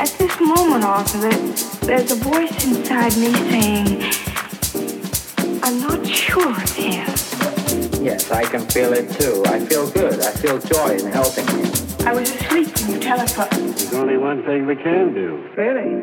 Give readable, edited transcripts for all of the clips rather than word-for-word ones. At this moment, Arthur, there's a voice inside me saying, I'm not sure it's here. Yes, I can feel it too. I feel good. I feel joy in helping you. I was asleep when you telephoned. There's only one thing we can do. Really?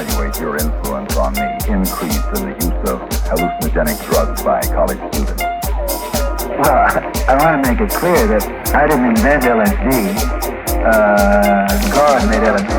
evaluate your influence on the increase in the use of hallucinogenic drugs by college students? Well, I want to make it clear that I didn't invent LSD. God made LSD.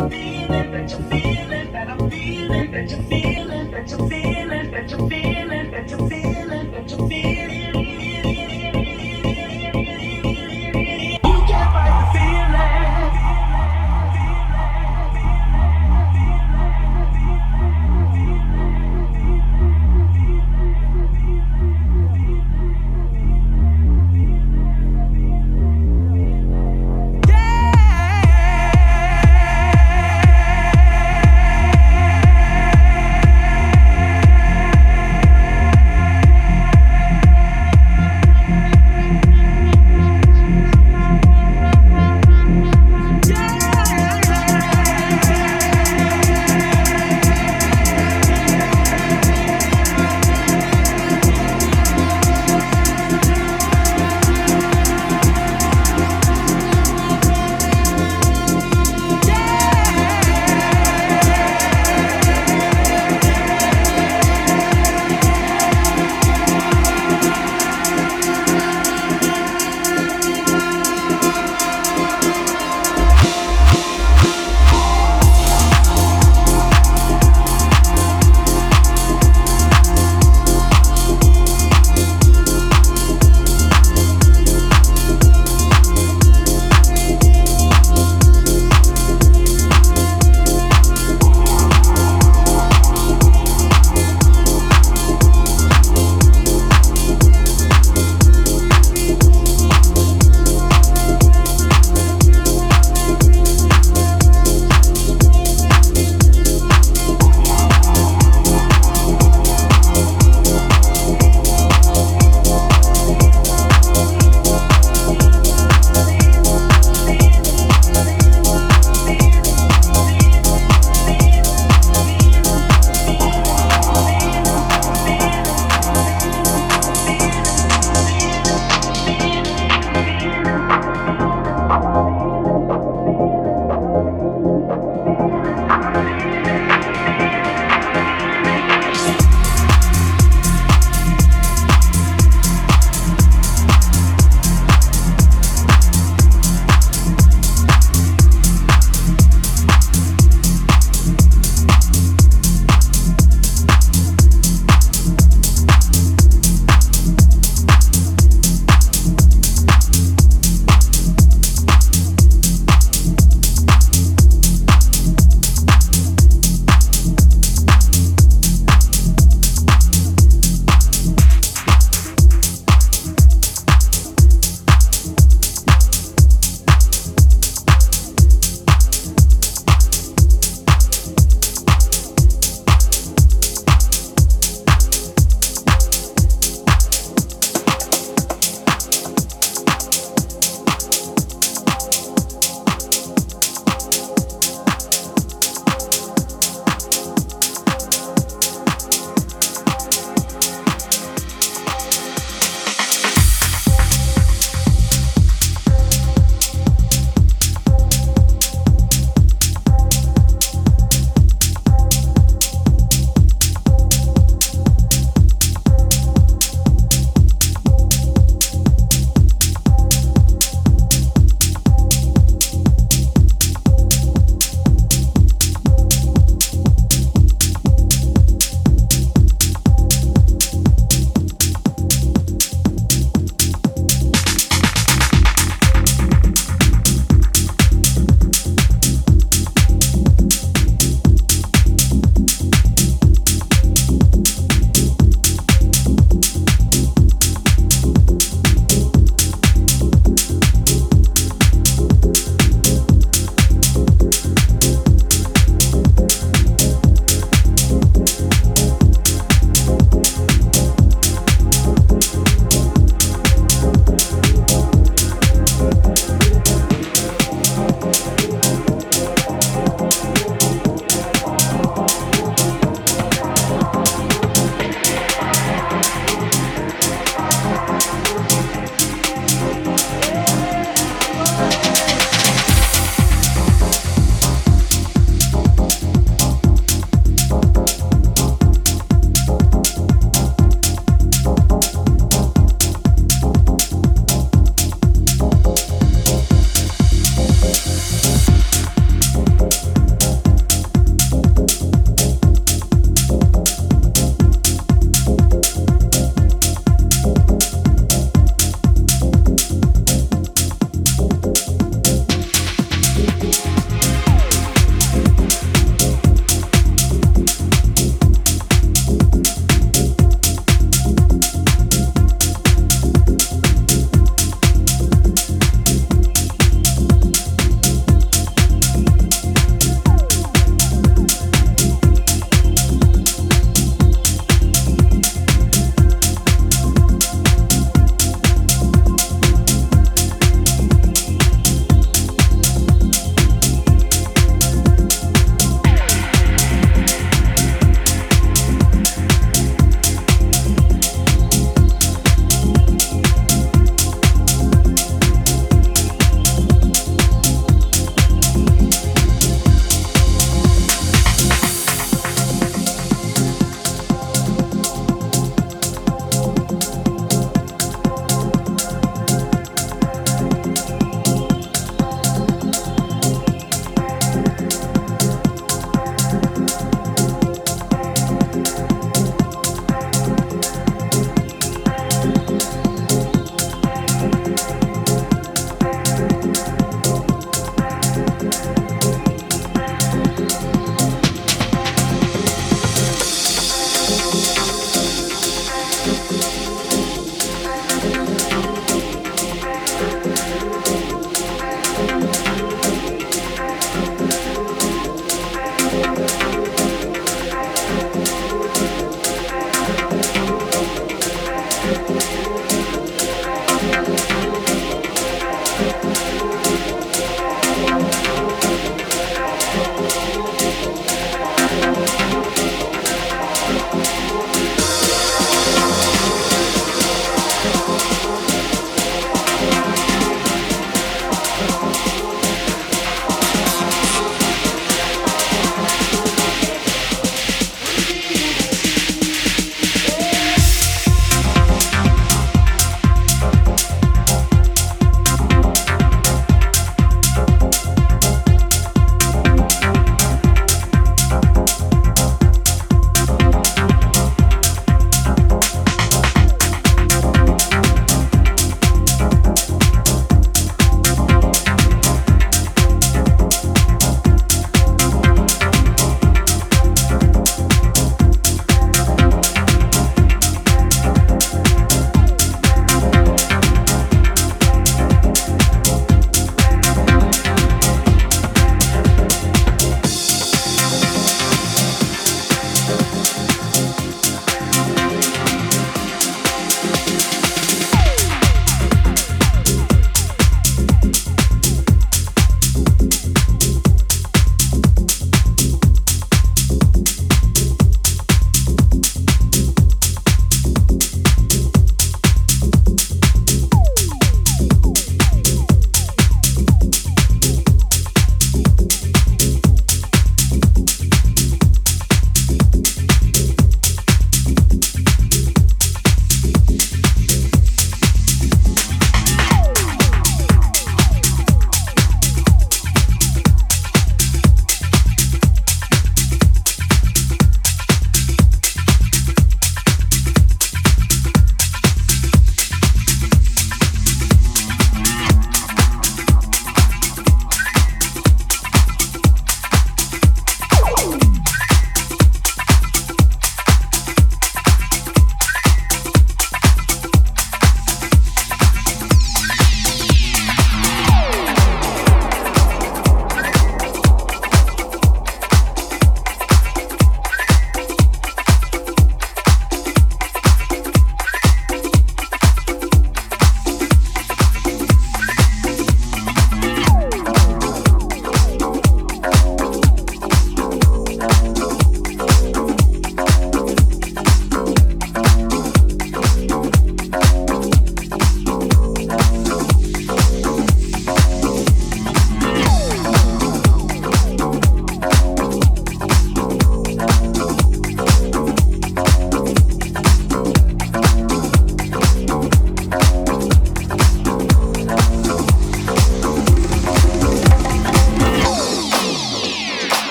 I'm feeling, that you're feeling, that I'm feeling, that you're feeling, that you're feeling, that you're feeling, that you're feeling, that you're feeling.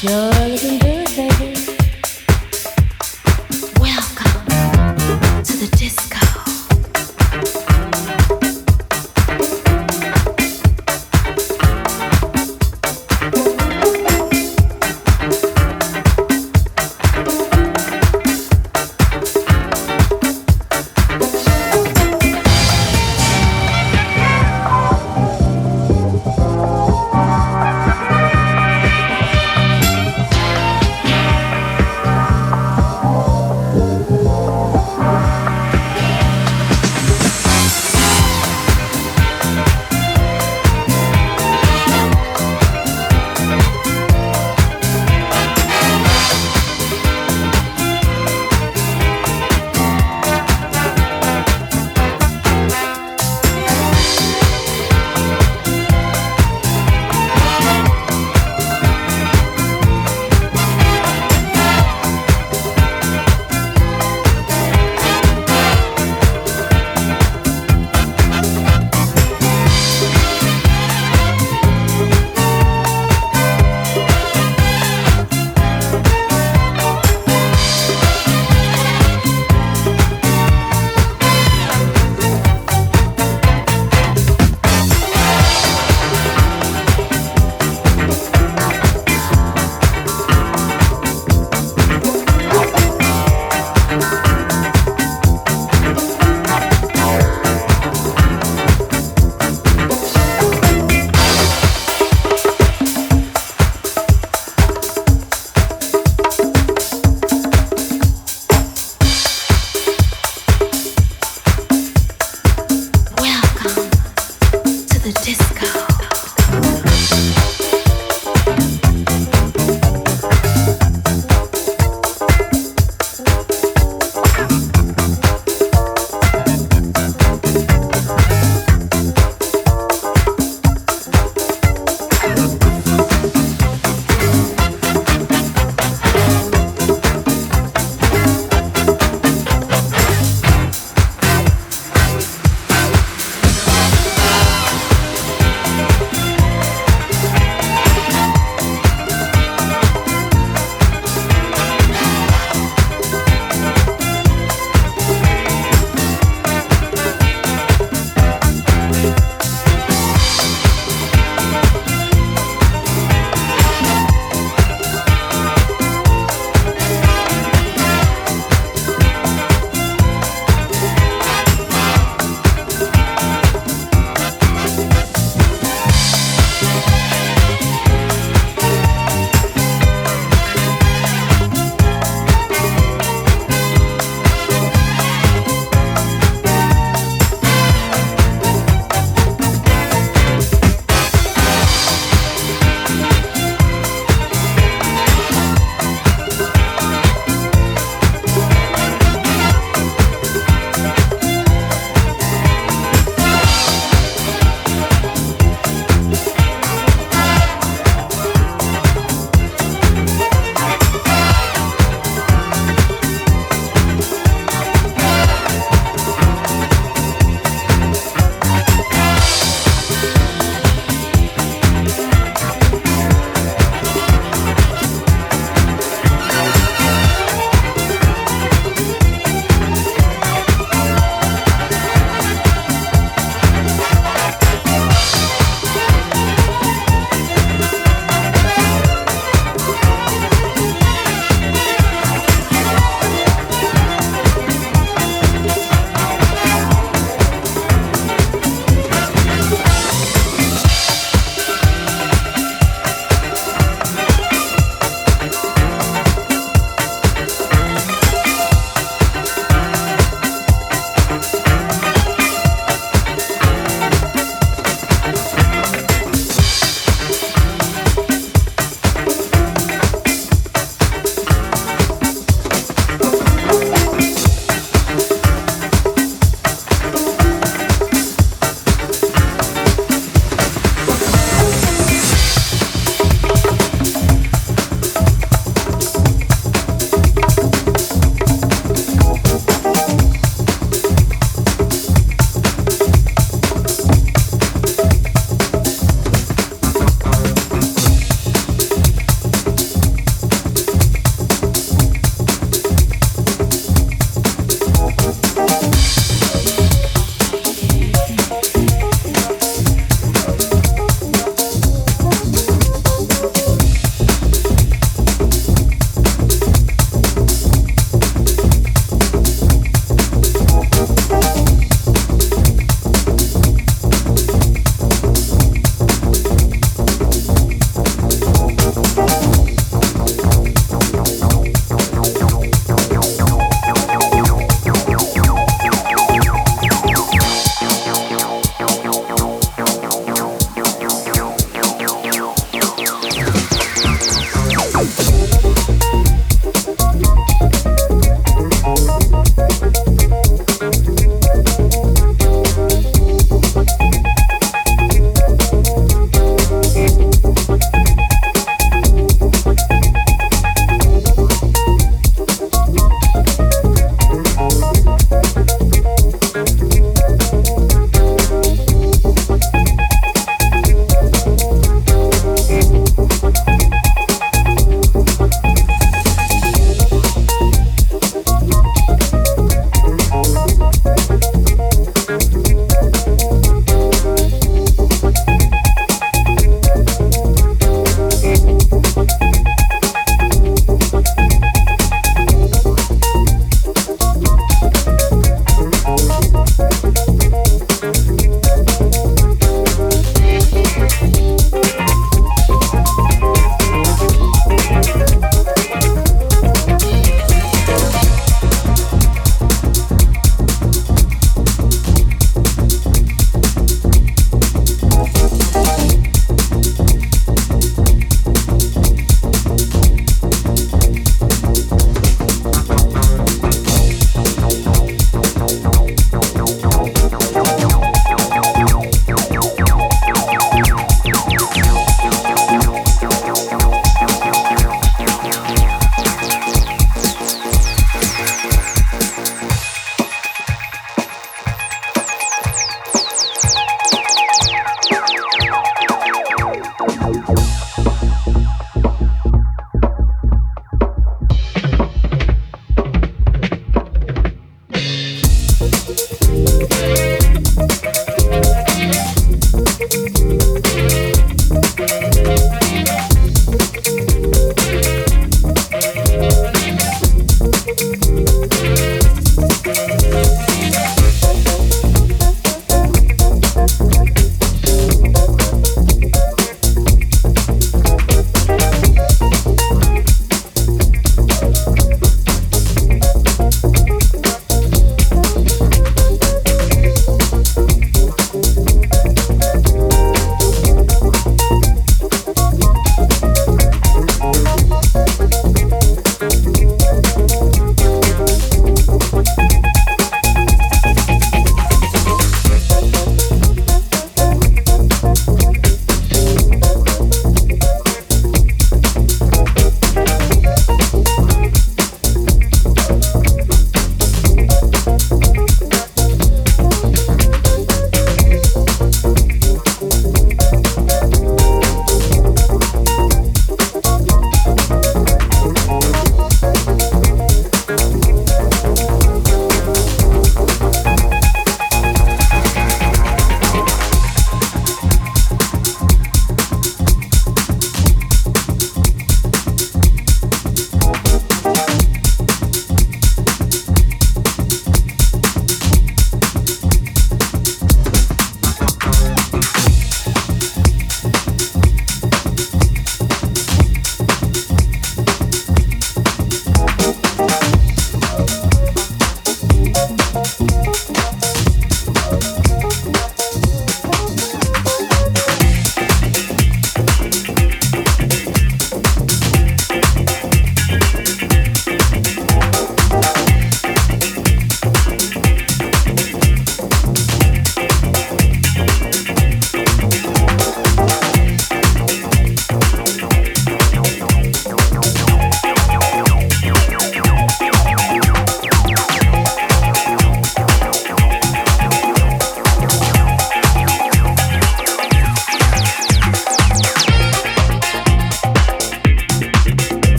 Yo.